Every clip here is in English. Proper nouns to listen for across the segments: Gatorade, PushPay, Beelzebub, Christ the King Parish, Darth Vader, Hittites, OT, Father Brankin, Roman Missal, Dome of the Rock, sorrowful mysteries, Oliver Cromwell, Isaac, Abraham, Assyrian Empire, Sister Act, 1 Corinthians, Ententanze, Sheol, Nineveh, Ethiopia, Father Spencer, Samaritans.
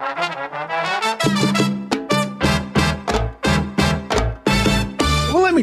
Well, let me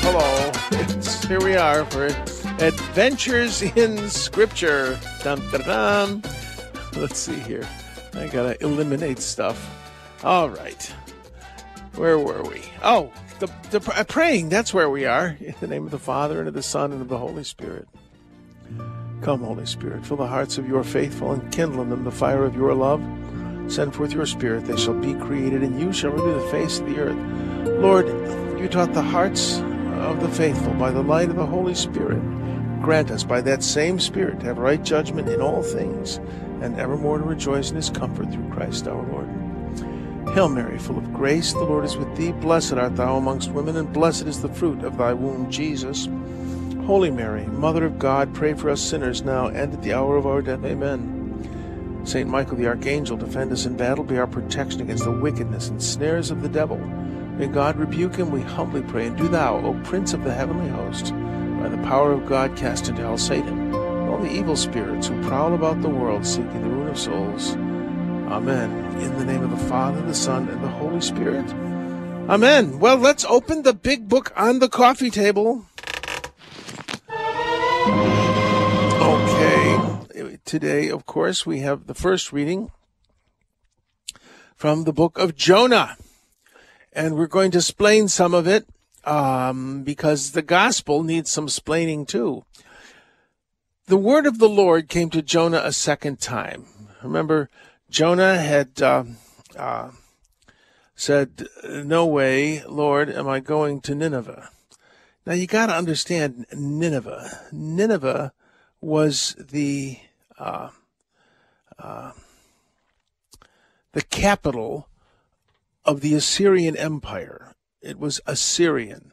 hello. Here we are for Adventures in Scripture. Dun, dun, dun. Let's see here. I got to eliminate stuff. All right. Where were we? Oh, the praying. That's where we are. In the name of the Father, and of the Son, and of the Holy Spirit. Come, Holy Spirit, fill the hearts of your faithful and kindle in them the fire of your love. Send forth your Spirit. They shall be created, and you shall renew the face of the earth. Lord, you taught the hearts of the faithful by the light of the Holy Spirit. Grant us by that same Spirit to have right judgment in all things, and evermore to rejoice in his comfort through Christ our Lord. Hail Mary, full of grace, the Lord is with thee. Blessed art thou amongst women, and blessed is the fruit of thy womb, Jesus. Holy Mary, Mother of God, pray for us sinners now and at the hour of our death. Amen. St. Michael the Archangel, defend us in battle, be our protection against the wickedness and snares of the devil. May God rebuke him, we humbly pray. And do thou, O Prince of the heavenly host, by the power of God, cast into hell Satan, and all the evil spirits who prowl about the world seeking the ruin of souls. Amen. In the name of the Father, the Son, and the Holy Spirit. Amen. Well, let's open the big book on the coffee table. Okay. Today, of course, we have the first reading from the book of Jonah. And we're going to explain some of it because the gospel needs some explaining too. The word of the Lord came to Jonah a second time. Remember, Jonah had said, "No way, Lord, am I going to Nineveh?" Now, you got to understand Nineveh. Nineveh was the capital of the Assyrian Empire. It was Assyrian.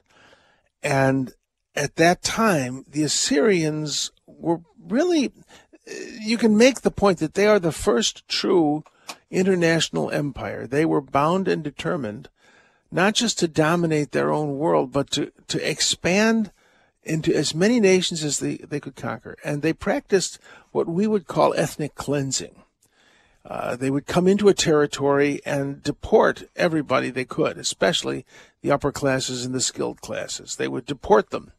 And at that time, the Assyrians were really... You can make the point that they are the first true international empire. They were bound and determined not just to dominate their own world, but to expand into as many nations as they could conquer. And they practiced what we would call ethnic cleansing. They would come into a territory and deport everybody they could, especially the upper classes and the skilled classes. They would deport them.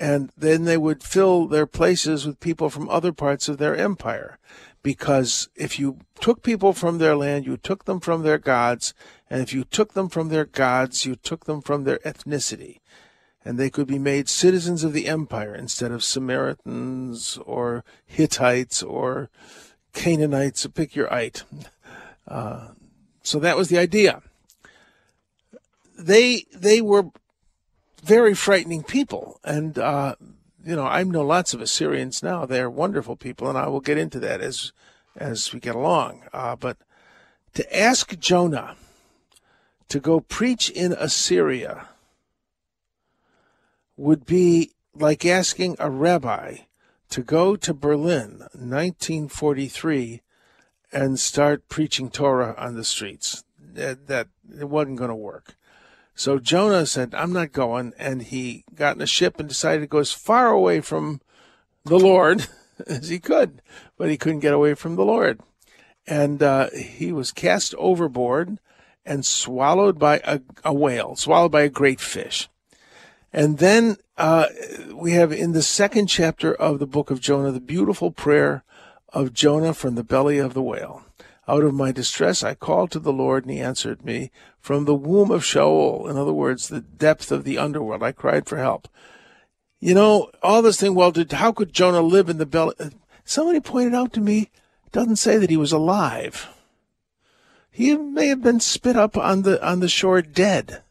And then they would fill their places with people from other parts of their empire. Because if you took people from their land, you took them from their gods. And if you took them from their gods, you took them from their ethnicity. And they could be made citizens of the empire instead of Samaritans or Hittites or Canaanites, or pick your ite. So that was the idea. They were very frightening people, and I know lots of Assyrians now. They are wonderful people, and I will get into that as we get along. But to ask Jonah to go preach in Assyria would be like asking a rabbi to go to Berlin, 1943, and start preaching Torah on the streets. That it wasn't going to work. So Jonah said, "I'm not going," and he got in a ship and decided to go as far away from the Lord as he could, but he couldn't get away from the Lord. And he was cast overboard and swallowed by a whale, swallowed by a great fish. And then we have in the second chapter of the book of Jonah, the beautiful prayer of Jonah from the belly of the whale. "Out of my distress I called to the Lord, and he answered me. From the womb of Sheol," in other words, the depth of the underworld, "I cried for help." You know, all this thing, well, how could Jonah live in the belly? Somebody pointed out to me, it doesn't say that he was alive. He may have been spit up on the shore dead.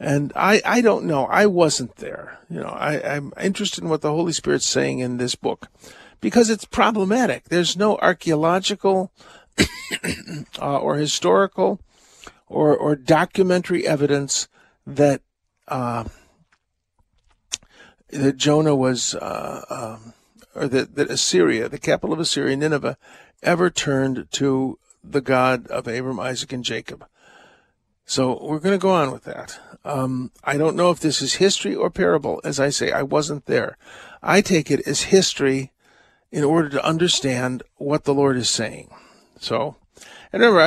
And I don't know. I wasn't there. You know, I'm interested in what the Holy Spirit's saying in this book, because it's problematic. There's no archaeological or historical or documentary evidence that that Jonah was, or that Assyria, the capital of Assyria, Nineveh, ever turned to the God of Abram, Isaac, and Jacob. So we're going to go on with that. I don't know if this is history or parable. As I say, I wasn't there. I take it as history in order to understand what the Lord is saying. So, and remember,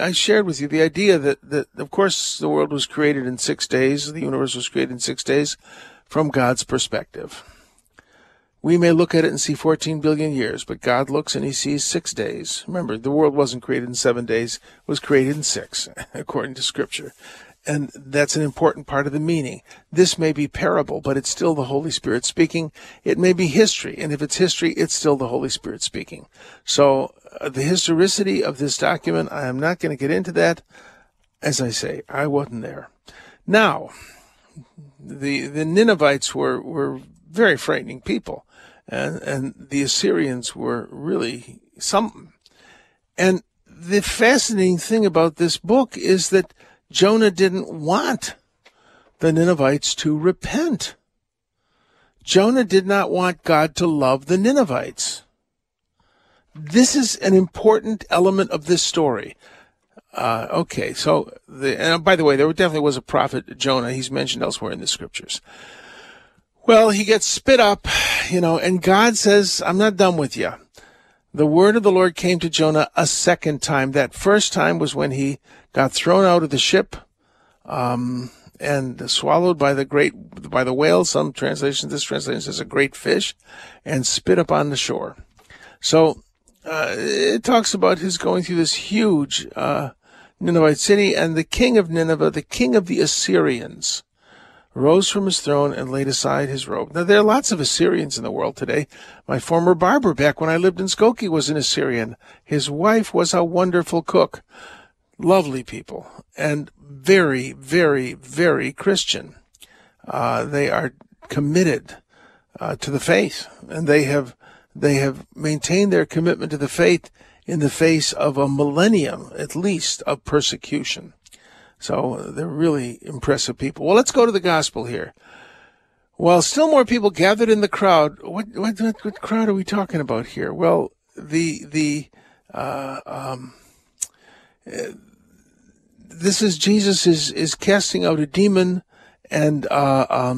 I shared with you the idea that, of course, the world was created in 6 days. The universe was created in 6 days from God's perspective. We may look at it and see 14 billion years, but God looks and he sees 6 days. Remember, the world wasn't created in 7 days, it was created in 6, according to Scripture. And that's an important part of the meaning. This may be parable, but it's still the Holy Spirit speaking. It may be history, and if it's history, it's still the Holy Spirit speaking. So the historicity of this document, I am not going to get into that. As I say, I wasn't there. Now, the Ninevites were very frightening people. And the Assyrians were really something. And the fascinating thing about this book is that Jonah didn't want the Ninevites to repent. Jonah did not want God to love the Ninevites. This is an important element of this story. Okay, so, and by the way, there definitely was a prophet, Jonah. He's mentioned elsewhere in the Scriptures. Well, he gets spit up, and God says, I'm not done with you. The word of the Lord came to Jonah a second time. That first time was when he got thrown out of the ship, and swallowed by the whale. Some translations, this translation says a great fish, and spit up on the shore. So, it talks about his going through this huge, Ninevite city, and the king of Nineveh, the king of the Assyrians, rose from his throne and laid aside his robe. Now, there are lots of Assyrians in the world today. My former barber back when I lived in Skokie was an Assyrian. His wife was a wonderful cook. Lovely people. And very, very, very Christian. They are committed to the faith. And they have maintained their commitment to the faith in the face of a millennium, at least, of persecution. So they're really impressive people. Well, let's go to the gospel here. While still more people gathered in the crowd, what crowd are we talking about here? Well, this is Jesus is casting out a demon and a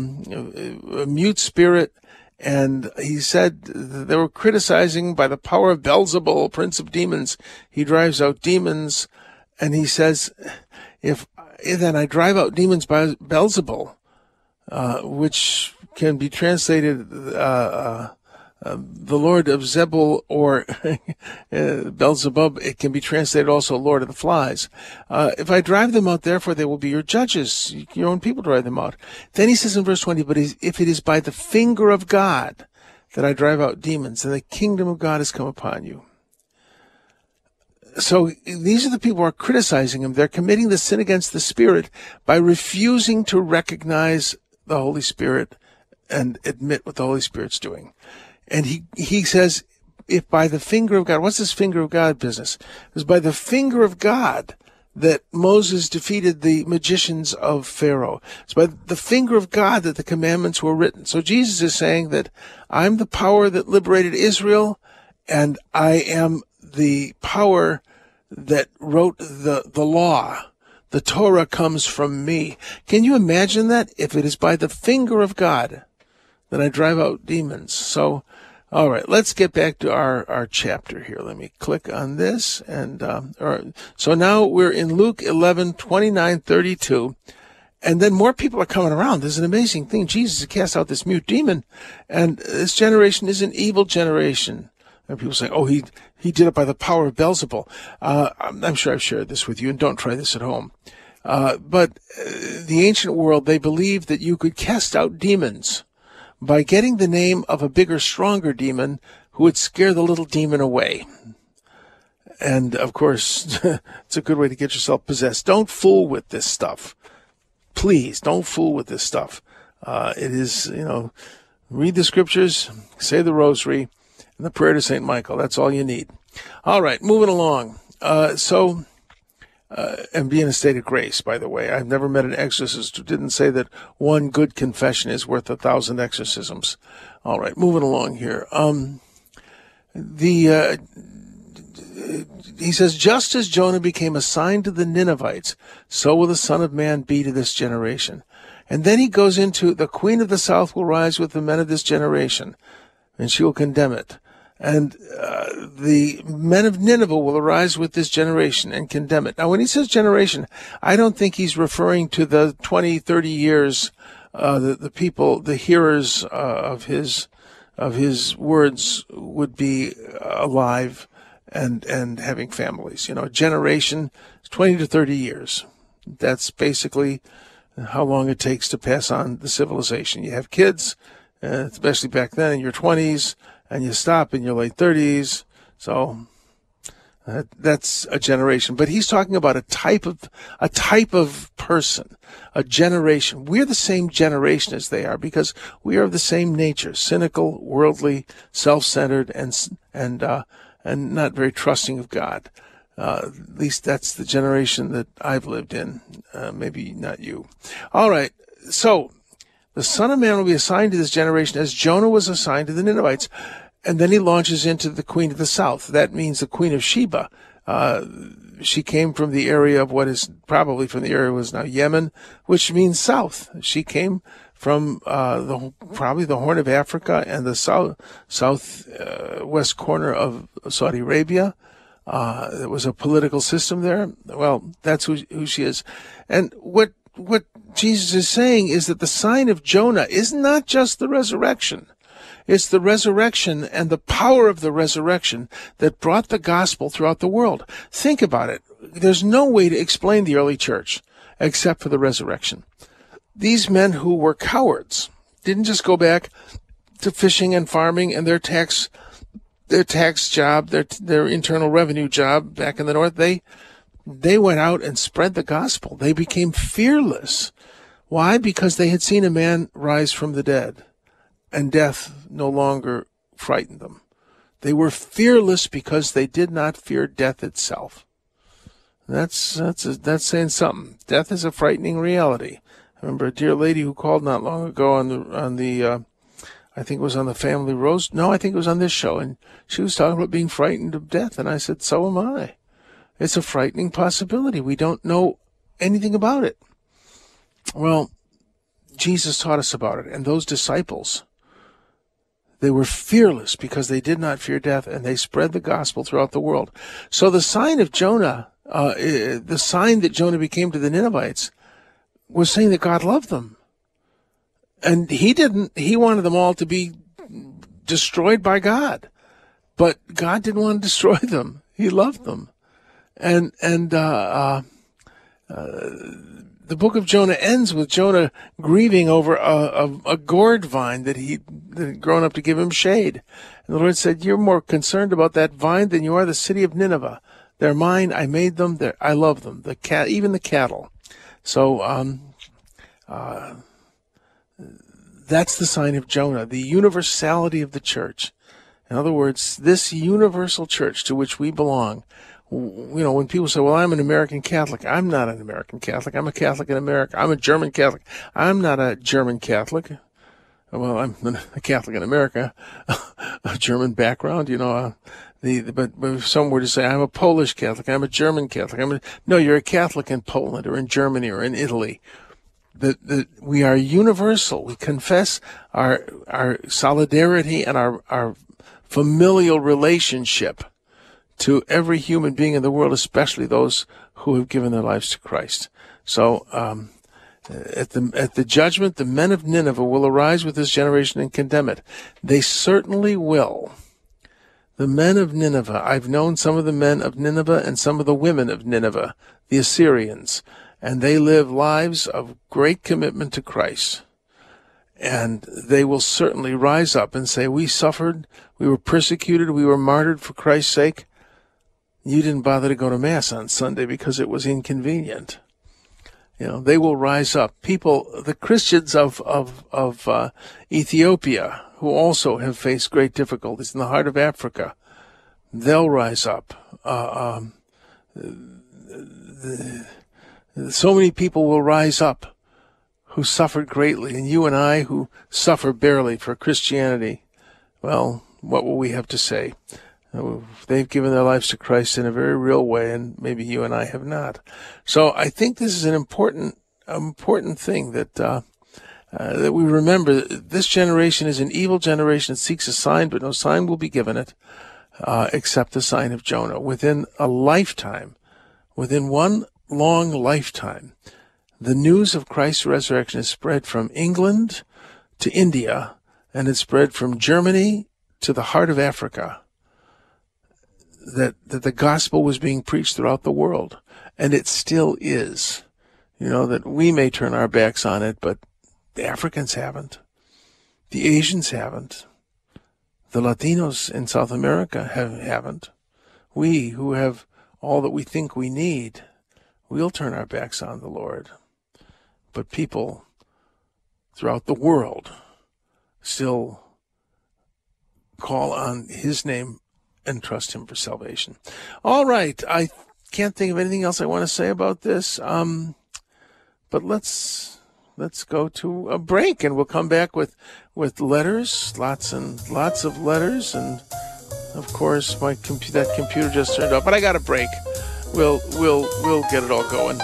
mute spirit, and he said they were criticizing by the power of Beelzebul, prince of demons. He drives out demons, and he says, If then I drive out demons by Beelzebul, which can be translated the Lord of Zebul, or Beelzebub, it can be translated also Lord of the Flies. If I drive them out, therefore they will be your judges, your own people drive them out. Then he says in verse 20, but if it is by the finger of God that I drive out demons, then the kingdom of God has come upon you. So these are the people who are criticizing him. They're committing the sin against the Spirit by refusing to recognize the Holy Spirit and admit what the Holy Spirit's doing. And he says, if by the finger of God, what's this finger of God business? It was by the finger of God that Moses defeated the magicians of Pharaoh. It's by the finger of God that the commandments were written. So Jesus is saying that I'm the power that liberated Israel, and I am the power that wrote the law. The Torah comes from me. Can you imagine that? If it is by the finger of God that I drive out demons. So, all right, let's get back to our chapter here. Let me click on this. And all right. So now we're in Luke 11:29-32. And then more people are coming around. There's an amazing thing. Jesus cast out this mute demon. And this generation is an evil generation. And people say, oh, he did it by the power of Beelzebul. I'm sure I've shared this with you, and don't try this at home. But the ancient world, they believed that you could cast out demons by getting the name of a bigger, stronger demon who would scare the little demon away. And, of course, it's a good way to get yourself possessed. Don't fool with this stuff. Please, don't fool with this stuff. It is, read the Scriptures, say the rosary, and the prayer to St. Michael. That's all you need. All right, moving along. So and be in a state of grace, by the way. I've never met an exorcist who didn't say that one good confession is worth 1,000 exorcisms. All right, moving along here. He says, just as Jonah became a sign to the Ninevites, so will the Son of Man be to this generation. And then he goes into, the Queen of the South will rise with the men of this generation, and she will condemn it. And the men of Nineveh will arise with this generation and condemn it. Now, when he says generation, I don't think he's referring to the 20, 30 years the people, the hearers of his words would be alive and having families. You know, generation is 20 to 30 years. That's basically how long it takes to pass on the civilization. You have kids, especially back then in your 20s, and you stop in your late 30s. So that's a generation. But he's talking about a type of person, a generation. We're the same generation as they are because we are of the same nature: cynical, worldly, self-centered, and not very trusting of God. At least that's the generation that I've lived in. Maybe not you. All right. So the Son of Man will be assigned to this generation as Jonah was assigned to the Ninevites. And then he launches into the Queen of the South. That means the Queen of Sheba. She came from the area of what is probably from the area was now Yemen, which means south. She came from probably the Horn of Africa and the southwest corner of Saudi Arabia. There was a political system there. Well, that's who she is. And what Jesus is saying is that the sign of Jonah is not just the resurrection. It's the resurrection and the power of the resurrection that brought the gospel throughout the world. Think about it. There's no way to explain the early church except for the resurrection. These men who were cowards didn't just go back to fishing and farming and their tax job, their internal revenue job back in the north. They went out and spread the gospel. They became fearless. Why? Because they had seen a man rise from the dead, and death no longer frightened them. They were fearless because they did not fear death itself. That's saying something. Death is a frightening reality. I remember a dear lady who called not long ago on the I think it was on the Family Roast. No, I think it was on this show. And she was talking about being frightened of death. And I said, so am I. It's a frightening possibility. We don't know anything about it. Well, Jesus taught us about it. And those disciples, they were fearless because they did not fear death. And they spread the gospel throughout the world. So the sign of Jonah, the sign that Jonah became to the Ninevites, was saying that God loved them. And he didn't. He wanted them all to be destroyed by God, but God didn't want to destroy them. He loved them, and the book of Jonah ends with Jonah grieving over a gourd vine that had grown up to give him shade. And the Lord said, "You're more concerned about that vine than you are the city of Nineveh. They're mine. I made them. I love them. Even the cattle." So, that's the sign of Jonah, the universality of the church. In other words, this universal church to which we belong. You know, when people say, well, I'm an American Catholic. I'm not an American Catholic. I'm a Catholic in America. I'm a German Catholic. I'm not a German Catholic. Well, I'm a Catholic in America, a German background, you know. But if someone were to say, I'm a Polish Catholic. I'm a German Catholic. No, you're a Catholic in Poland or in Germany or in Italy. That we are universal. We confess our solidarity and our familial relationship to every human being in the world, especially those who have given their lives to Christ. So at the judgment, the men of Nineveh will arise with this generation and condemn it. They certainly will. The men of Nineveh, I've known some of the men of Nineveh and some of the women of Nineveh, the Assyrians. And they live lives of great commitment to Christ. And they will certainly rise up and say, we suffered, we were persecuted, we were martyred for Christ's sake. You didn't bother to go to Mass on Sunday because it was inconvenient. You know, they will rise up. People, the Christians of Ethiopia, who also have faced great difficulties in the heart of Africa, they'll rise up. so many people will rise up who suffered greatly, and you and I who suffer barely for Christianity, well, what will we have to say? They've given their lives to Christ in a very real way, and maybe you and I have not. So I think this is an important thing that that we remember. This generation is an evil generation. It seeks a sign, but no sign will be given it except the sign of Jonah. Within a lifetime, within one long lifetime, the news of Christ's resurrection is spread from England to India, and it's spread from Germany to the heart of Africa. That the gospel was being preached throughout the world, and it still is. You know, that we may turn our backs on it, but the Africans haven't. The Asians haven't. The Latinos in South America haven't. We, who have all that we think we need, we'll turn our backs on the Lord. But people throughout the world still call on his name and trust him for salvation. All right, I can't think of anything else I want to say about this. But let's go to a break, and we'll come back with letters, lots and lots of letters, and of course my that computer just turned off. But I got a break. We'll get it all going,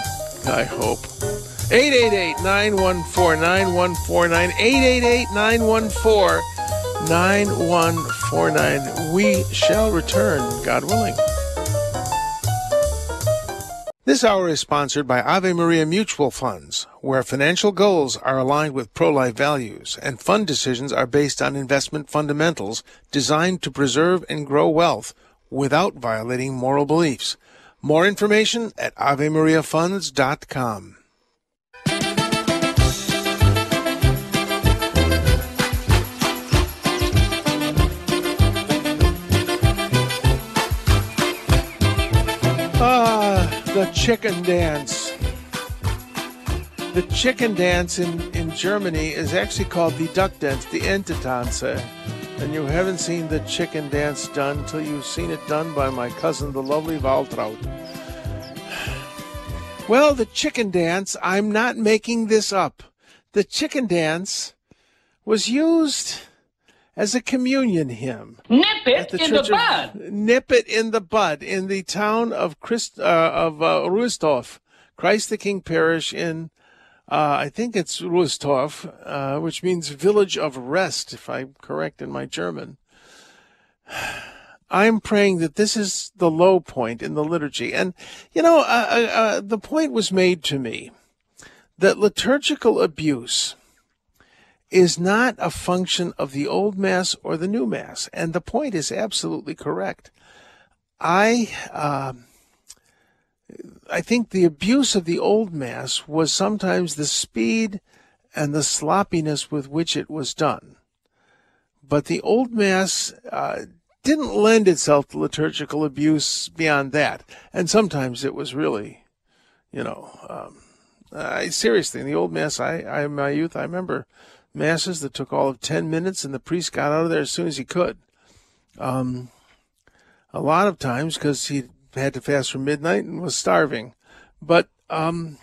I hope. 888-914-9149. 888-914-9149. We shall return, God willing. This hour is sponsored by Ave Maria Mutual Funds, where financial goals are aligned with pro-life values and fund decisions are based on investment fundamentals designed to preserve and grow wealth without violating moral beliefs. More information at AveMariaFunds.com. The chicken dance. The chicken dance in Germany is actually called the duck dance, the Ententanze. And you haven't seen the chicken dance done until you've seen it done by my cousin, the lovely Waltraud. Well, the chicken dance, I'm not making this up. The chicken dance was used as a communion hymn. Nip it in the bud in the town of Rustof, Christ the King Parish in I think it's Rustof, which means village of rest, if I'm correct in my German. I'm praying that this is the low point in the liturgy. And, you know, the point was made to me that liturgical abuse is not a function of the old Mass or the new Mass. And the point is absolutely correct. I think the abuse of the old Mass was sometimes the speed and the sloppiness with which it was done. But the old Mass didn't lend itself to liturgical abuse beyond that. And sometimes it was really, you know, seriously, in the old Mass, in my youth, I remember Masses that took all of 10 minutes and the priest got out of there as soon as he could. A lot of times because he had to fast from midnight and was starving. But, you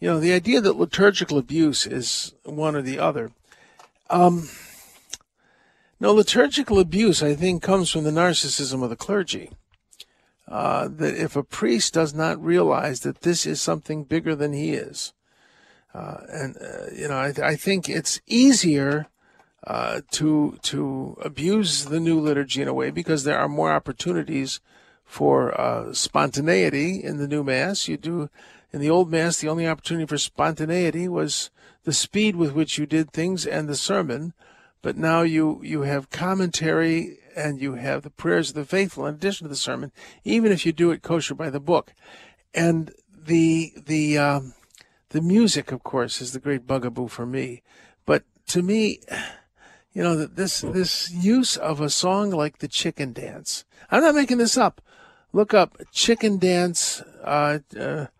know, the idea that liturgical abuse is one or the other. No, liturgical abuse, I think, comes from the narcissism of the clergy. That if a priest does not realize that this is something bigger than he is, you know, I think it's easier to abuse the new liturgy in a way because there are more opportunities for spontaneity in the new Mass. In the old Mass, the only opportunity for spontaneity was the speed with which you did things and the sermon, but now you have commentary and you have the prayers of the faithful in addition to the sermon, even if you do it kosher by the book. And the music, of course, is the great bugaboo for me. But to me, you know, this use of a song like the Chicken Dance, I'm not making this up. Look up Chicken Dance, what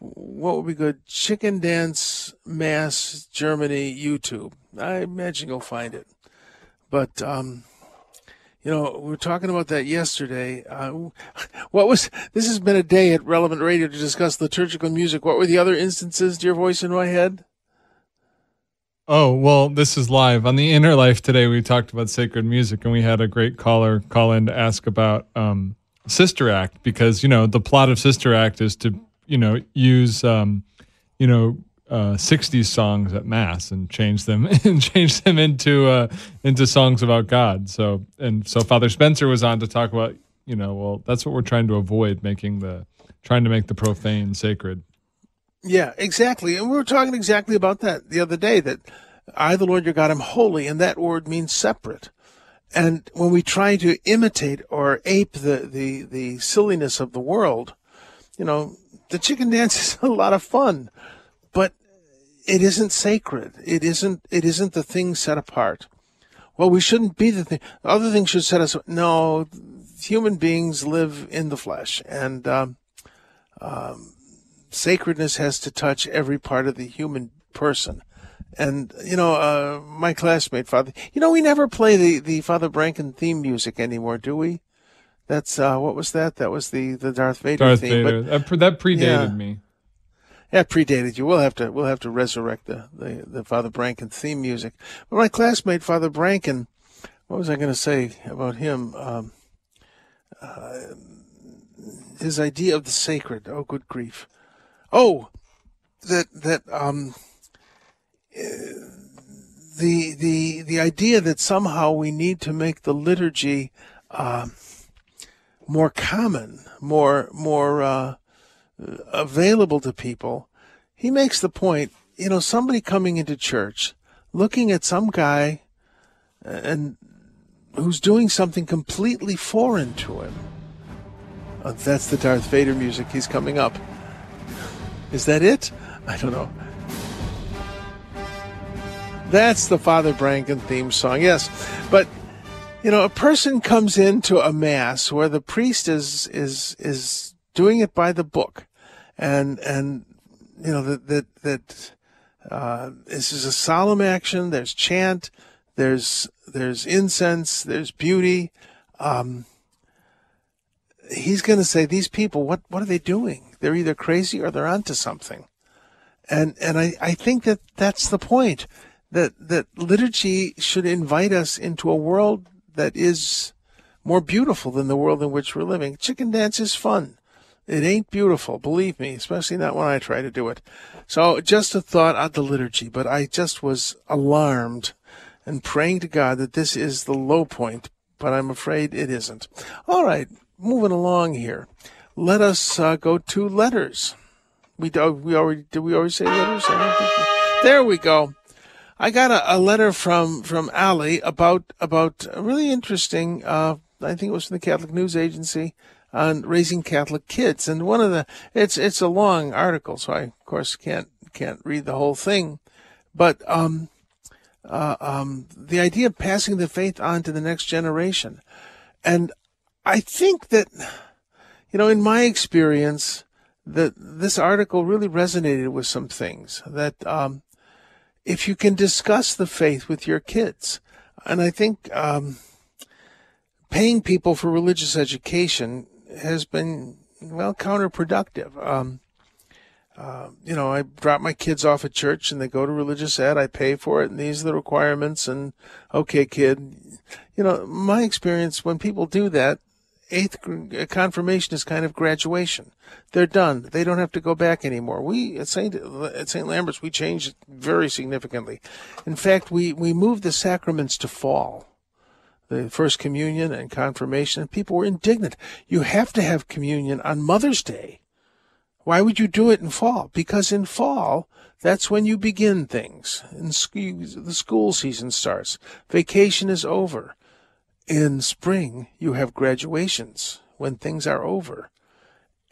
would be good? Chicken Dance Mass Germany YouTube. I imagine you'll find it. But, You know, we were talking about that yesterday. This has been a day at Relevant Radio to discuss liturgical music. What were the other instances, dear voice in my head? Oh, well, this is live. On the Inner Life today, we talked about sacred music, and we had a great caller call in to ask about Sister Act, because, you know, the plot of Sister Act is to, you know, use, 60s songs at Mass and change them into songs about God. So Father Spencer was on to talk about, you know, well, that's what we're trying to avoid, trying to make the profane sacred. Yeah, exactly. And we were talking exactly about that the other day, that I, the Lord your God, am holy, and that word means separate. And when we try to imitate or ape the silliness of the world, you know, the chicken dance is a lot of fun. But it isn't sacred. It isn't the thing set apart. Well, we shouldn't be the thing. Other things should set us. No, human beings live in the flesh, and sacredness has to touch every part of the human person. And you know, my classmate Father. You know, we never play the Father Brankin theme music anymore, do we? That's what was that? That was the Darth Vader theme. Darth Vader. But, that predated me. That predated you. We'll have to resurrect the Father Brankin theme music. But my classmate, Father Brankin, what was I going to say about him? His idea of the sacred. Oh, good grief! Oh, the idea that somehow we need to make the liturgy more common, more. Available to people. He makes the point, you know, somebody coming into church, looking at some guy and who's doing something completely foreign to him. Oh, that's the Darth Vader music. He's coming up. Is that it? I don't know. That's the Father Brankin theme song, yes. But, you know, a person comes into a Mass where the priest is doing it by the book, and you know that this is a solemn action. There's chant, there's incense, there's beauty. He's going to say, these people, what are they doing? They're either crazy or they're onto something. And I think that's the point, that liturgy should invite us into a world that is more beautiful than the world in which we're living. Chicken dance is fun. It ain't beautiful, believe me, especially not when I try to do it. So just a thought on the liturgy, but I just was alarmed and praying to God that this is the low point, but I'm afraid it isn't. All right, moving along here. Let us go to letters. We already say letters? There we go. I got a letter from Ali about a really interesting, I think it was from the Catholic News Agency, on raising Catholic kids. And one of the, it's a long article, so I, of course, can't read the whole thing. But the idea of passing the faith on to the next generation. And I think that, you know, in my experience, that this article really resonated with some things. That if you can discuss the faith with your kids, and I think paying people for religious education has been, well, counterproductive. You know, I drop my kids off at church and they go to religious ed. I pay for it, and these are the requirements, and okay, kid. You know, my experience, when people do that, confirmation is kind of graduation. They're done. They don't have to go back anymore. We at St. Lambert's, we changed very significantly. In fact, we moved the sacraments to fall. The First Communion and Confirmation, and people were indignant. You have to have communion on Mother's Day. Why would you do it in fall? Because in fall, that's when you begin things. And the school season starts. Vacation is over. In spring, you have graduations when things are over.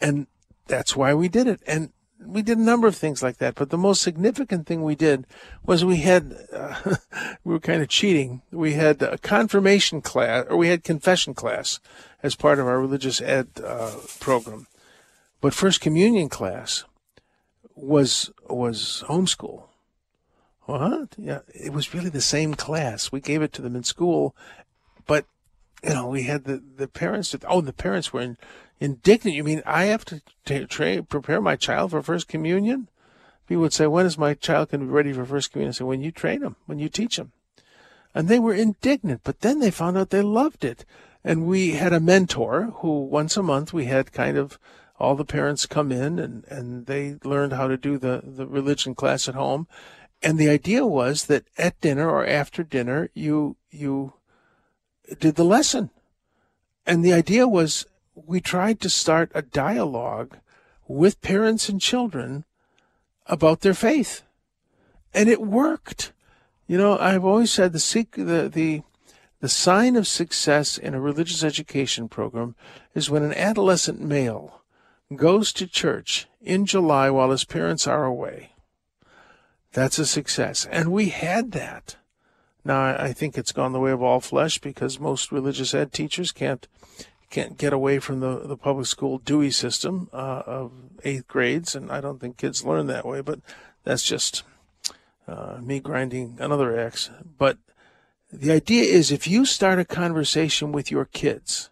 And that's why we did it. And we did a number of things like that, but the most significant thing we did was we had, we were kind of cheating. We had a confirmation class, or we had confession class as part of our religious ed program. But First Communion class was homeschool. What? Yeah, it was really the same class. We gave it to them in school, but you know, we had the parents. The parents were indignant. You mean I have to prepare my child for First Communion? People would say, when is my child going to be ready for First Communion? I say, when you train him, when you teach him. And they were indignant, but then they found out they loved it. And we had a mentor who once a month we had kind of all the parents come in and they learned how to do the religion class at home. And the idea was that at dinner or after dinner, you did the lesson. And the idea was we tried to start a dialogue with parents and children about their faith. And it worked. You know, I've always said the sign of success in a religious education program is when an adolescent male goes to church in July while his parents are away. That's a success. And we had that. Now, I think it's gone the way of all flesh because most religious ed teachers can't get away from the public school Dewey system of eighth grades, and I don't think kids learn that way, but that's just me grinding another axe. But the idea is if you start a conversation with your kids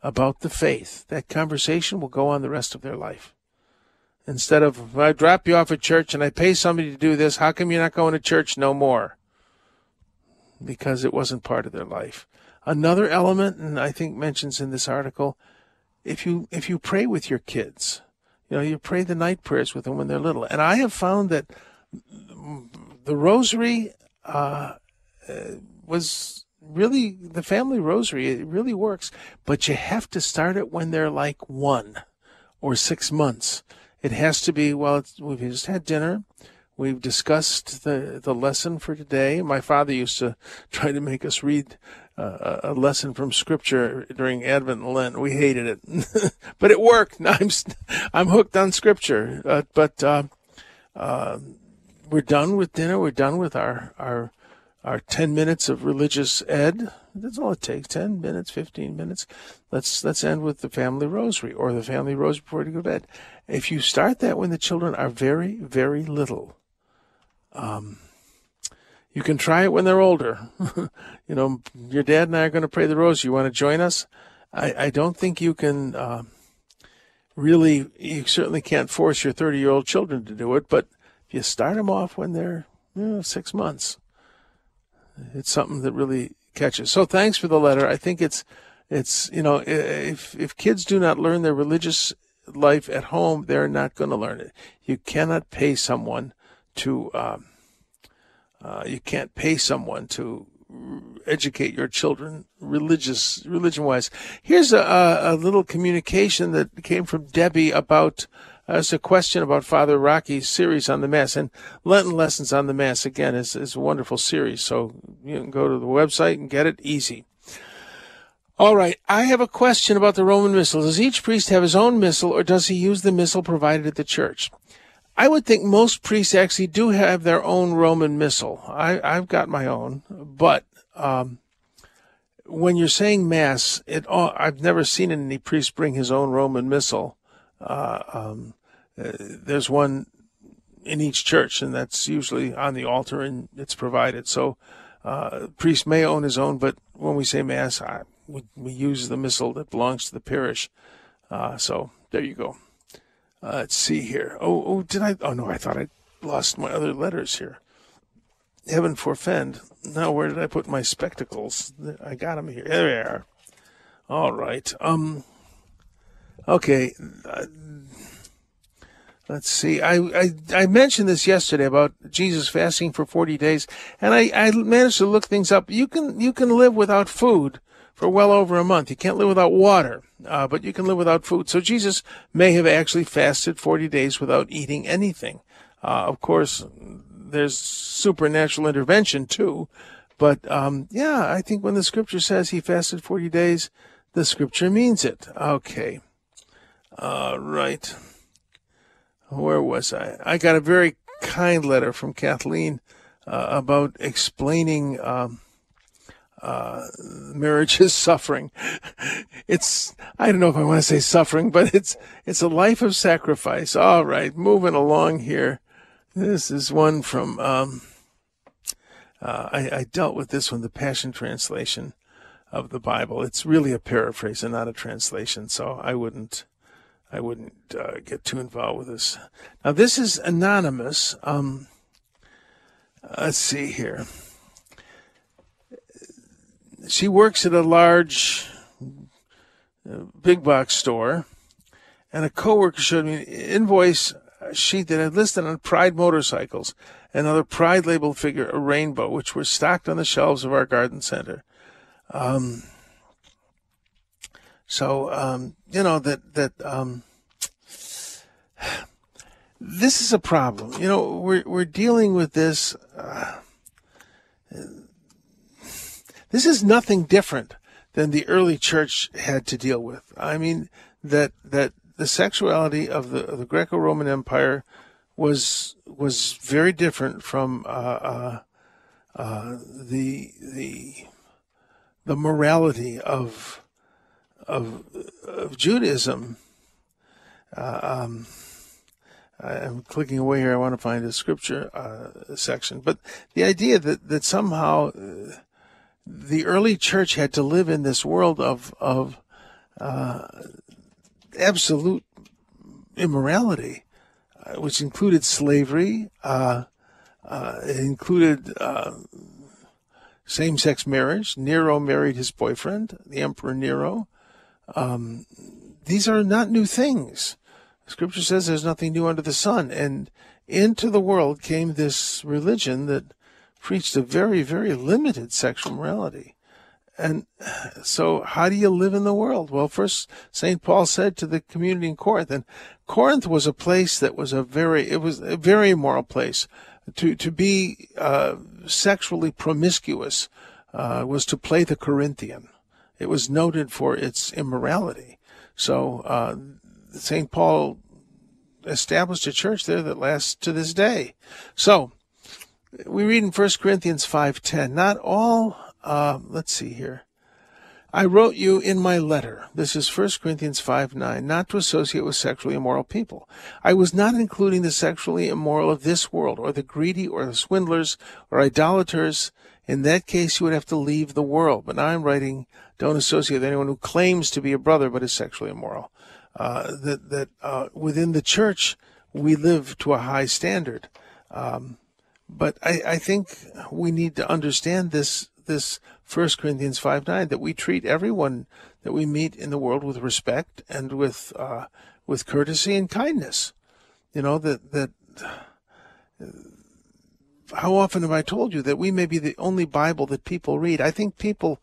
about the faith, that conversation will go on the rest of their life. Instead of, if I drop you off at church and I pay somebody to do this, how come you're not going to church no more? Because it wasn't part of their life. Another element, and I think mentions in this article, if you pray with your kids, you know, you pray the night prayers with them when they're little. And I have found that the rosary was really, the family rosary, it really works. But you have to start it when they're like 1 or 6 months. It has to be, well, we've just had dinner. We've discussed the lesson for today. My father used to try to make us read a lesson from Scripture during Advent and Lent. We hated it, but it worked. Now I'm hooked on Scripture. But we're done with dinner. We're done with our 10 minutes of religious ed. That's all it takes, 10 minutes, 15 minutes. Let's end with the family rosary or the family rosary before you go to bed. If you start that when the children are very, very little, you can try it when they're older. You know, your dad and I are going to pray the rosary. You want to join us? I don't think you can really, you certainly can't force your 30-year-old children to do it, but if you start them off when they're 6 months, it's something that really catches. So thanks for the letter. I think it's you know, if kids do not learn their religious life at home, they're not going to learn it. You can't pay someone to educate your children religion-wise. Here's a little communication that came from Debbie about it's a question about Father Rocky's series on the Mass, and Lenten Lessons on the Mass, again, is a wonderful series, so you can go to the website and get it easy. All right, I have a question about the Roman Missal. Does each priest have his own Missal, or does he use the Missal provided at the church? I would think most priests actually do have their own Roman Missal. I've got my own, but when you're saying Mass, I've never seen any priest bring his own Roman Missal. There's one in each church, and that's usually on the altar, and it's provided. So the priest may own his own, but when we say Mass, we use the Missal that belongs to the parish. So there you go. Let's see here. I thought I lost my other letters here. Heaven forfend. Now, where did I put my spectacles? I got them here. There they are. All right. Okay. Let's see. I mentioned this yesterday about Jesus fasting for 40 days, and I managed to look things up. You can live without food for well over a month. You can't live without water, but you can live without food. So Jesus may have actually fasted 40 days without eating anything. Of course, there's supernatural intervention too, but I think when the Scripture says he fasted 40 days, the Scripture means it. Okay. All right. Where was I? I got a very kind letter from Kathleen about explaining marriage's suffering. I don't know if I want to say suffering, but it's a life of sacrifice. All right, moving along here. This is one from, I dealt with this one, the Passion Translation. of the Bible. It's really a paraphrase and not a translation, so I wouldn't get too involved with this. Now, this is anonymous. Let's see here. She works at a large big box store, and a coworker showed me an invoice sheet that had listed on Pride motorcycles, another Pride label figure, a rainbow, which were stocked on the shelves of our garden center. This is a problem. You know, we're dealing with this. This is nothing different than the early church had to deal with. I mean, that the sexuality of the Greco-Roman Empire was very different from the morality of Judaism. I'm clicking away here. I want to find a scripture section, but the idea that somehow the early church had to live in this world of absolute immorality, which included slavery, it included same-sex marriage. Nero married his boyfriend, the Emperor Nero. These are not new things. Scripture says there's nothing new under the sun. And into the world came this religion that preached a very, very limited sexual morality. And so how do you live in the world? Well, first, St. Paul said to the community in Corinth, and Corinth was a place that was a very immoral place. To be sexually promiscuous was to play the Corinthian. It was noted for its immorality. So St. Paul established a church there that lasts to this day. So we read in 1 Corinthians 5:10, not all... let's see here. I wrote you in my letter, this is 1 Corinthians 5:9, not to associate with sexually immoral people. I was not including the sexually immoral of this world, or the greedy, or the swindlers, or idolaters. In that case, you would have to leave the world. But now I'm writing, don't associate with anyone who claims to be a brother but is sexually immoral. That within the church, we live to a high standard. But I think we need to understand this 1 Corinthians 5:9, that we treat everyone that we meet in the world with respect and with courtesy and kindness. You know, that how often have I told you that we may be the only Bible that people read? I think people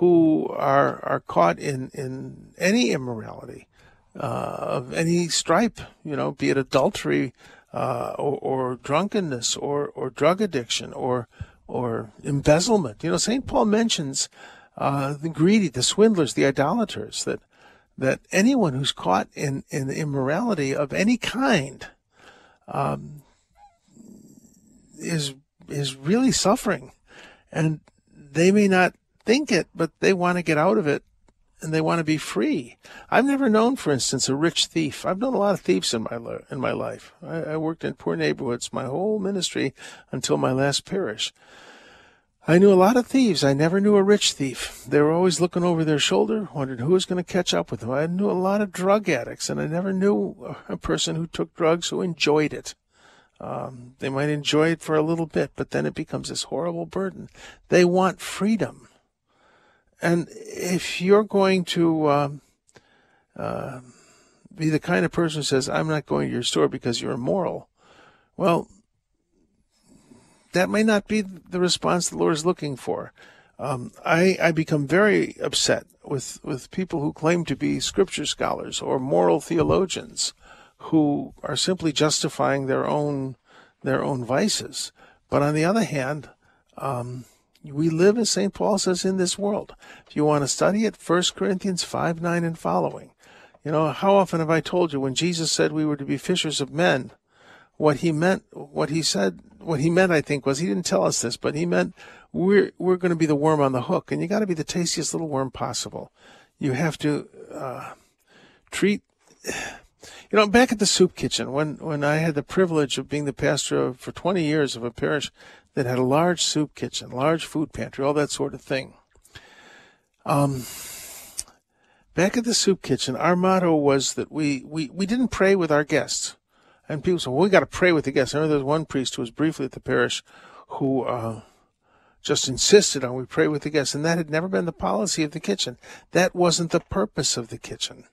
who are caught in any immorality of any stripe, you know, be it adultery or drunkenness or drug addiction or embezzlement. You know, St. Paul mentions the greedy, the swindlers, the idolaters, that anyone who's caught in immorality of any kind is really suffering. And they may not think it, but they want to get out of it, and they want to be free. I've never known, for instance, a rich thief. I've known a lot of thieves in my life. I worked in poor neighborhoods my whole ministry until my last parish. I knew a lot of thieves. I never knew a rich thief. They were always looking over their shoulder, wondering who was going to catch up with them. I knew a lot of drug addicts, and I never knew a person who took drugs who enjoyed it. They might enjoy it for a little bit, but then it becomes this horrible burden. They want freedom. And if you're going to be the kind of person who says, I'm not going to your store because you're immoral, well, that may not be the response the Lord is looking for. I become very upset with people who claim to be scripture scholars or moral theologians who are simply justifying their own vices. But on the other hand, we live, as St. Paul says, in this world. If you want to study it, 1 Corinthians 5:9 and following. You know, how often have I told you when Jesus said we were to be fishers of men, what he meant, I think, was he didn't tell us this, but he meant we're going to be the worm on the hook, and you got to be the tastiest little worm possible. You have to treat... You know, back at the soup kitchen, when I had the privilege of being the pastor for 20 years of a parish that had a large soup kitchen, large food pantry, all that sort of thing, Back at the soup kitchen, our motto was that we didn't pray with our guests. And people said, well, we got to pray with the guests. I remember there was one priest who was briefly at the parish who just insisted on we pray with the guests. And that had never been the policy of the kitchen. That wasn't the purpose of the kitchen.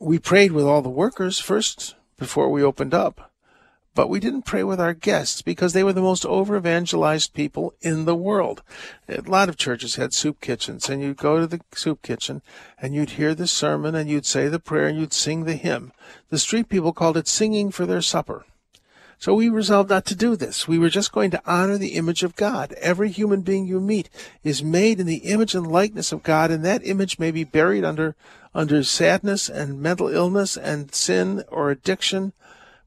We prayed with all the workers first before we opened up. But we didn't pray with our guests because they were the most over-evangelized people in the world. A lot of churches had soup kitchens, and you'd go to the soup kitchen, and you'd hear the sermon, and you'd say the prayer, and you'd sing the hymn. The street people called it singing for their supper. So we resolved not to do this. We were just going to honor the image of God. Every human being you meet is made in the image and likeness of God, and that image may be buried under sadness and mental illness and sin or addiction.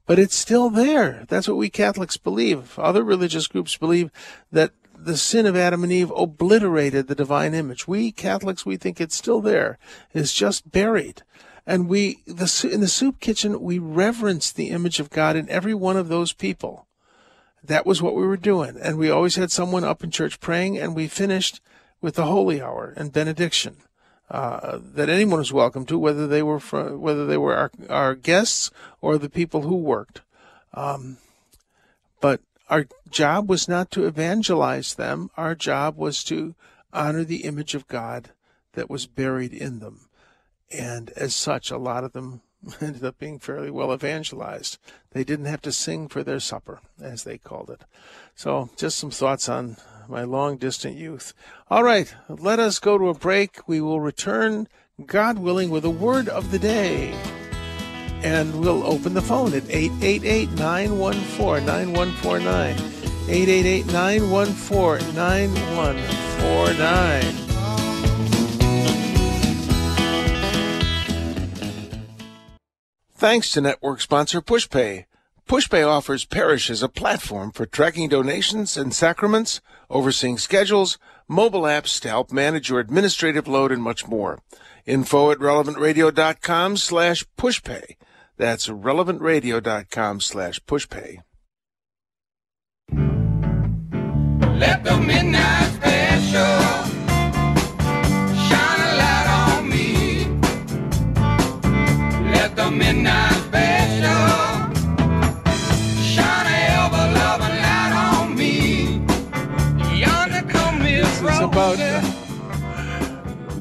But it's still there. That's what we Catholics believe. Other religious groups believe that the sin of Adam and Eve obliterated the divine image. We Catholics, we think it's still there. It's just buried. And in the soup kitchen, we reverence the image of God in every one of those people. That was what we were doing. And we always had someone up in church praying, and we finished with the holy hour and benediction. That anyone was welcome to, whether they were our guests or the people who worked. But our job was not to evangelize them. Our job was to honor the image of God that was buried in them. And as such, a lot of them ended up being fairly well evangelized. They didn't have to sing for their supper, as they called it. So just some thoughts on my long-distant youth. All right, let us go to a break. We will return, God willing, with a word of the day. And we'll open the phone at 888-914-9149. 888-914-9149. Thanks to network sponsor PushPay. PushPay offers parishes a platform for tracking donations and sacraments, overseeing schedules, mobile apps to help manage your administrative load, and much more. Info at relevantradio.com/pushpay. That's relevantradio.com/pushpay. Let the midnight special shine a light on me. Let the midnight special. About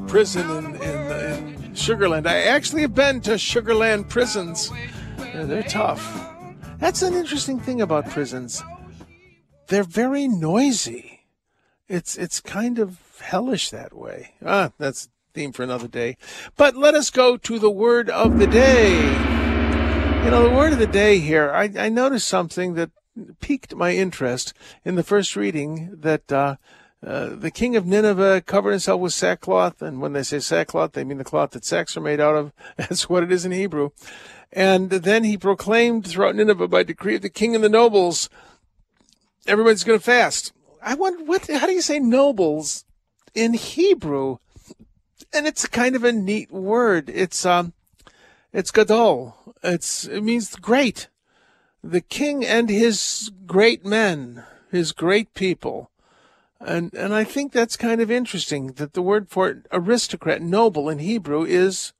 prison in Sugar Land. I actually have been to Sugar Land prisons. Yeah, they're tough. That's an interesting thing about prisons. They're very noisy. It's kind of hellish that way. That's a theme for another day. But let us go to the word of the day. You know, the word of the day here, I noticed something that piqued my interest in the first reading, that the king of Nineveh covered himself with sackcloth, and when they say sackcloth, they mean the cloth that sacks are made out of. That's what it is in Hebrew. And then he proclaimed throughout Nineveh by decree of the king and the nobles, everybody's going to fast. I wonder, how do you say nobles in Hebrew? And it's kind of a neat word. It's gadol. It means great. The king and his great men, his great people. And I think that's kind of interesting, that the word for aristocrat, noble in Hebrew, is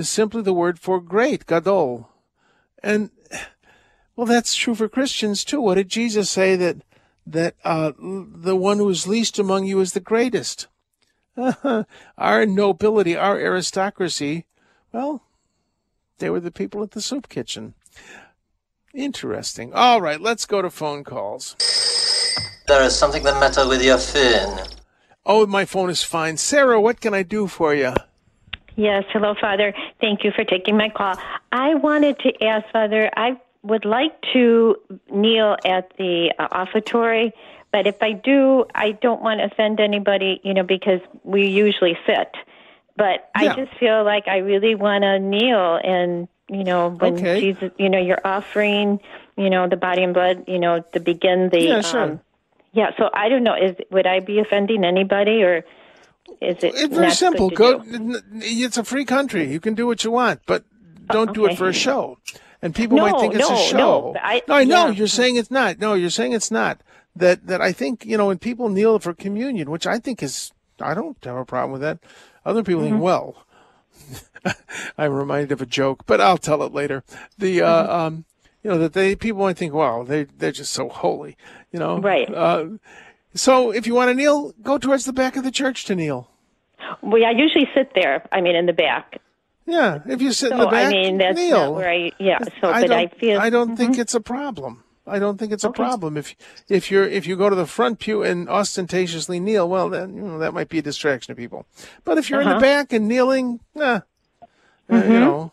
simply the word for great, gadol. And, well, that's true for Christians, too. What did Jesus say? That the one who is least among you is the greatest. Our nobility, our aristocracy, well, they were the people at the soup kitchen. Interesting. All right, let's go to phone calls. There is something the matter with your phone. Oh, my phone is fine. Sarah, what can I do for you? Yes, hello, Father. Thank you for taking my call. I wanted to ask, Father, I would like to kneel at the offertory, but if I do, I don't want to offend anybody, because we usually sit. But yeah. I just feel like I really want to kneel, and, when okay. Jesus, you're offering, the body and blood, to begin the... Yeah, sure. Yeah, so I don't know. Would I be offending anybody, or is it? It's very simple. Go. It's a free country. You can do what you want, but don't do it for a show. And people might think it's a show. No, you're saying it's not. No, you're saying it's not. That I think when people kneel for communion, which I think is I don't have a problem with that. Other people think, well, I'm reminded of a joke, but I'll tell it later. People might think, wow, they're just so holy, you know. Right. So if you want to kneel, go towards the back of the church to kneel. Well, I usually sit there. I mean, in the back. Yeah, if you sit in the back, I mean, that's kneel. Not where I, yeah, so I but I feel. I don't think it's a problem. I don't think it's a problem if you go to the front pew and ostentatiously kneel. Well, then that might be a distraction to people. But if you're in the back and kneeling, I don't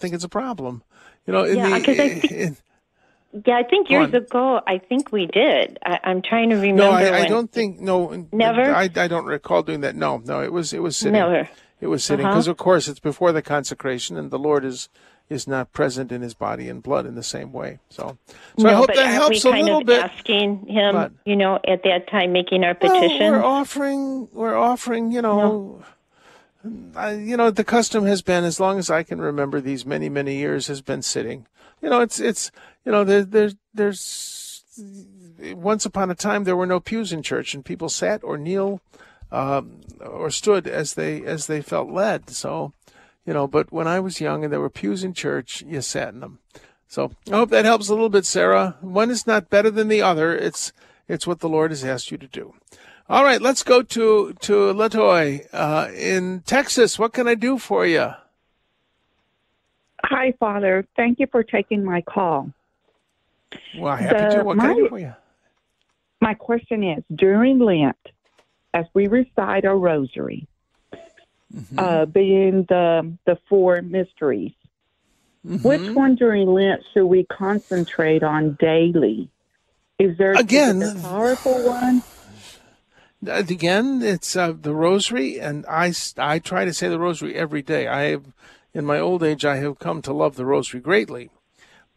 think it's a problem. You know, I think years ago, I think we did. I'm trying to remember. No, I don't think. No, never. I don't recall doing that. No, it was sitting. Never. It was sitting because, of course, it's before the consecration, and the Lord is not present in his body and blood in the same way. So I hope that helps a little bit. But aren't we kind of asking him, at that time, making our petition? Well, we're offering, the custom has been, as long as I can remember these many, many years, has been sitting. You know, there's once upon a time, there were no pews in church, and people sat or kneel or stood as they felt led. So, but when I was young and there were pews in church, you sat in them. So I hope that helps a little bit, Sarah. One is not better than the other. It's what the Lord has asked you to do. All right, let's go to Latoy in Texas. What can I do for you? Hi, Father. Thank you for taking my call. Well, happy to. What can I do for you? My question is, during Lent, as we recite our rosary, being the four mysteries, which one during Lent should we concentrate on daily? Is there a powerful one? Again, it's the rosary, and I try to say the rosary every day. In my old age, I have come to love the rosary greatly,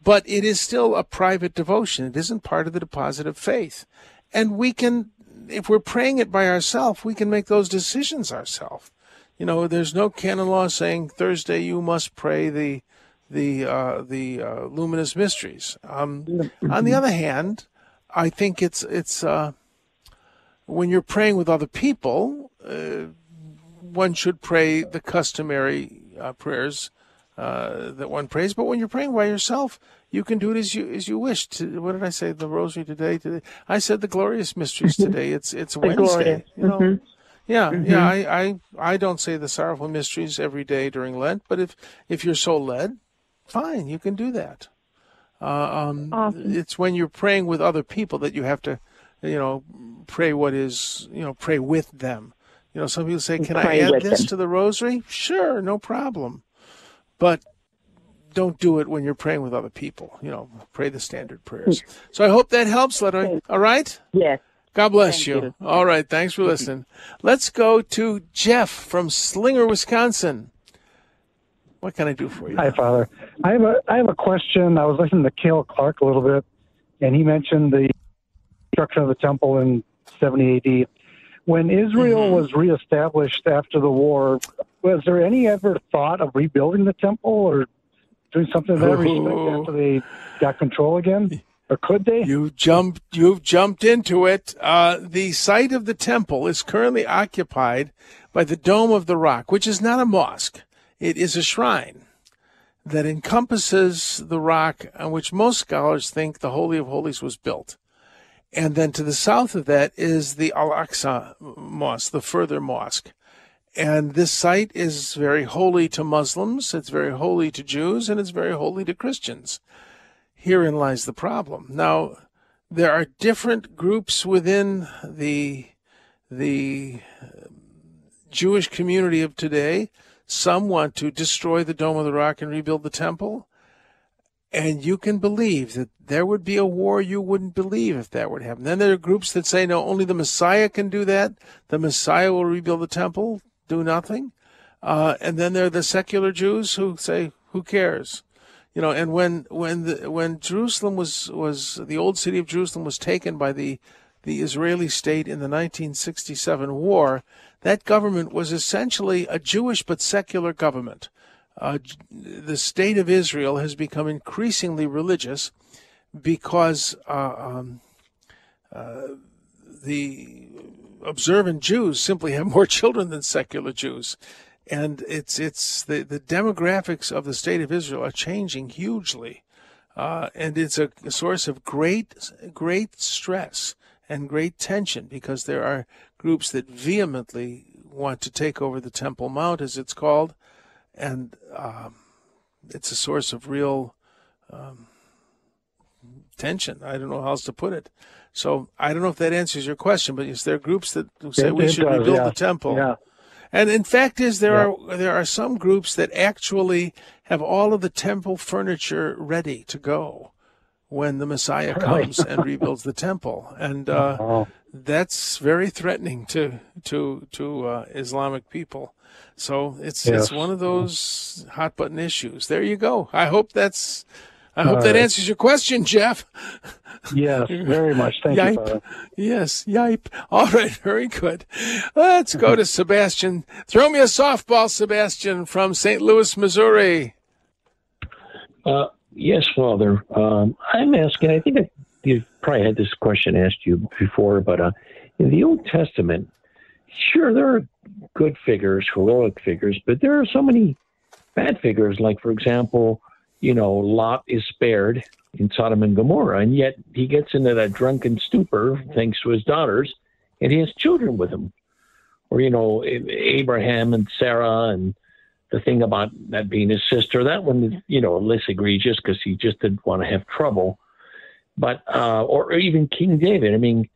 but it is still a private devotion. It isn't part of the deposit of faith. And we can, if we're praying it by ourselves, we can make those decisions ourselves. You know, there's no canon law saying Thursday you must pray the luminous mysteries. On the other hand, I think it's when you're praying with other people, one should pray the customary prayers that one prays, but when you're praying by yourself, you can do it as you wish. What did I say? The rosary today. I said the glorious mysteries today. It's Wednesday. You know, I don't say the sorrowful mysteries every day during Lent, but if you're so led, fine, you can do that. Awesome. It's when you're praying with other people that you have to, pray what is, pray with them. You know, some people say, "Can I add this to the rosary?" Sure, no problem. But don't do it when you're praying with other people. Pray the standard prayers. So I hope that helps, Latoya. All right? Yes. God bless you. All right. Thanks for listening. Let's go to Jeff from Slinger, Wisconsin. What can I do for you? Hi, Father. I have a question. I was listening to Cale Clark a little bit, and he mentioned the destruction of the temple in 70 A.D. When Israel was reestablished after the war, was there any ever thought of rebuilding the temple or doing something in that respect after they got control again? Or could they? You've jumped into it. The site of the temple is currently occupied by the Dome of the Rock, which is not a mosque. It is a shrine that encompasses the rock on which most scholars think the Holy of Holies was built. And then to the south of that is the Al-Aqsa Mosque, the further mosque. And this site is very holy to Muslims, it's very holy to Jews, and it's very holy to Christians. Herein lies the problem. Now, there are different groups within the Jewish community of today. Some want to destroy the Dome of the Rock and rebuild the temple. And you can believe that there would be a war you wouldn't believe if that would happen. Then there are groups that say, no, only the Messiah can do that. The Messiah will rebuild the temple, do nothing. And then there are the secular Jews who say, who cares? And when Jerusalem was the old city of Jerusalem was taken by the Israeli state in the 1967 war, that government was essentially a Jewish but secular government. The state of Israel has become increasingly religious because the observant Jews simply have more children than secular Jews. And it's the demographics of the state of Israel are changing hugely. And it's a source of great stress and great tension, because there are groups that vehemently want to take over the Temple Mount, as it's called. And it's a source of real tension. I don't know how else to put it. So I don't know if that answers your question, but yes, there are groups that say we should rebuild the temple. Yeah. And in fact, there are some groups that actually have all of the temple furniture ready to go when the Messiah comes and rebuilds the temple. And that's very threatening to Islamic people. So it's one of those hot button issues. There you go. I hope that answers your question, Jeff. Yes, very much. Thank you, Father. Yes, yipe. All right, very good. Let's go to Sebastian. Throw me a softball, Sebastian, from St. Louis, Missouri. Yes, Father. I'm asking, I think you probably had this question asked you before, but in the Old Testament, sure, there are good figures, heroic figures, but there are so many bad figures, like, for example, Lot is spared in Sodom and Gomorrah, and yet he gets into that drunken stupor thanks to his daughters, and he has children with him. Or, Abraham and Sarah, and the thing about that being his sister, that one is, less egregious because he just didn't want to have trouble. But, or even King David. I mean,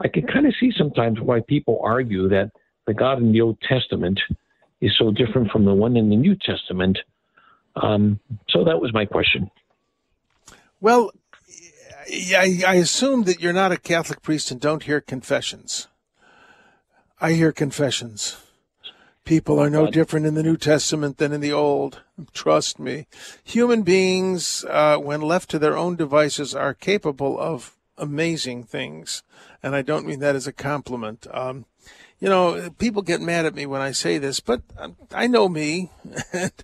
I can kind of see sometimes why people argue that the God in the Old Testament is so different from the one in the New Testament. So that was my question. Well, I assume that you're not a Catholic priest and don't hear confessions. I hear confessions. People are no different in the New Testament than in the Old. Trust me. Human beings, when left to their own devices, are capable of amazing things. And I don't mean that as a compliment. People get mad at me when I say this, but I know me, and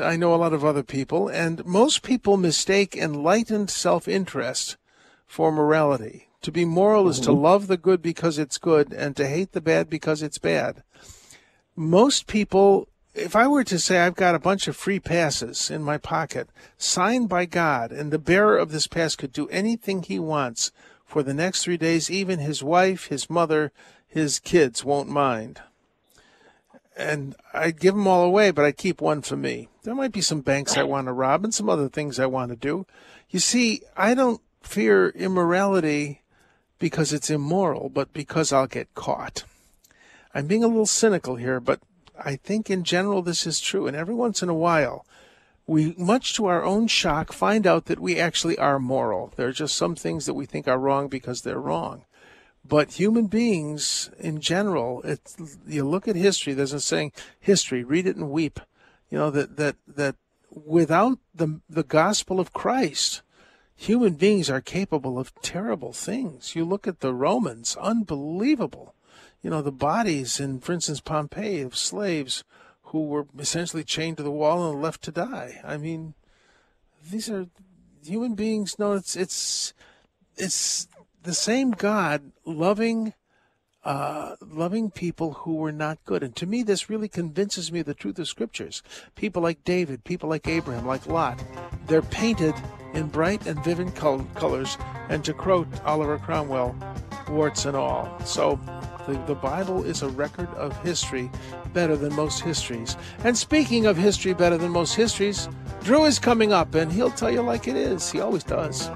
I know a lot of other people. And most people mistake enlightened self-interest for morality. To be moral is to love the good because it's good and to hate the bad because it's bad. Most people, if I were to say I've got a bunch of free passes in my pocket, signed by God, and the bearer of this pass could do anything he wants for the next 3 days, even his wife, his mother, his kids won't mind. And I'd give them all away, but I'd keep one for me. There might be some banks I want to rob and some other things I want to do. You see, I don't fear immorality because it's immoral, but because I'll get caught. I'm being a little cynical here, but I think in general this is true. And every once in a while, we, much to our own shock, find out that we actually are moral. There are just some things that we think are wrong because they're wrong. But human beings, in general, you look at history, there's a saying, history, read it and weep. That without the gospel of Christ, human beings are capable of terrible things. You look at the Romans, unbelievable. The bodies in, for instance, Pompeii of slaves who were essentially chained to the wall and left to die. I mean, these are human beings. No, it's the same God loving people who were not good. And to me, this really convinces me of the truth of Scriptures. People like David, people like Abraham, like Lot, they're painted in bright and vivid colors, and to quote Oliver Cromwell, warts and all. So the Bible is a record of history better than most histories. And speaking of history better than most histories, Drew is coming up, and he'll tell you like it is. He always does.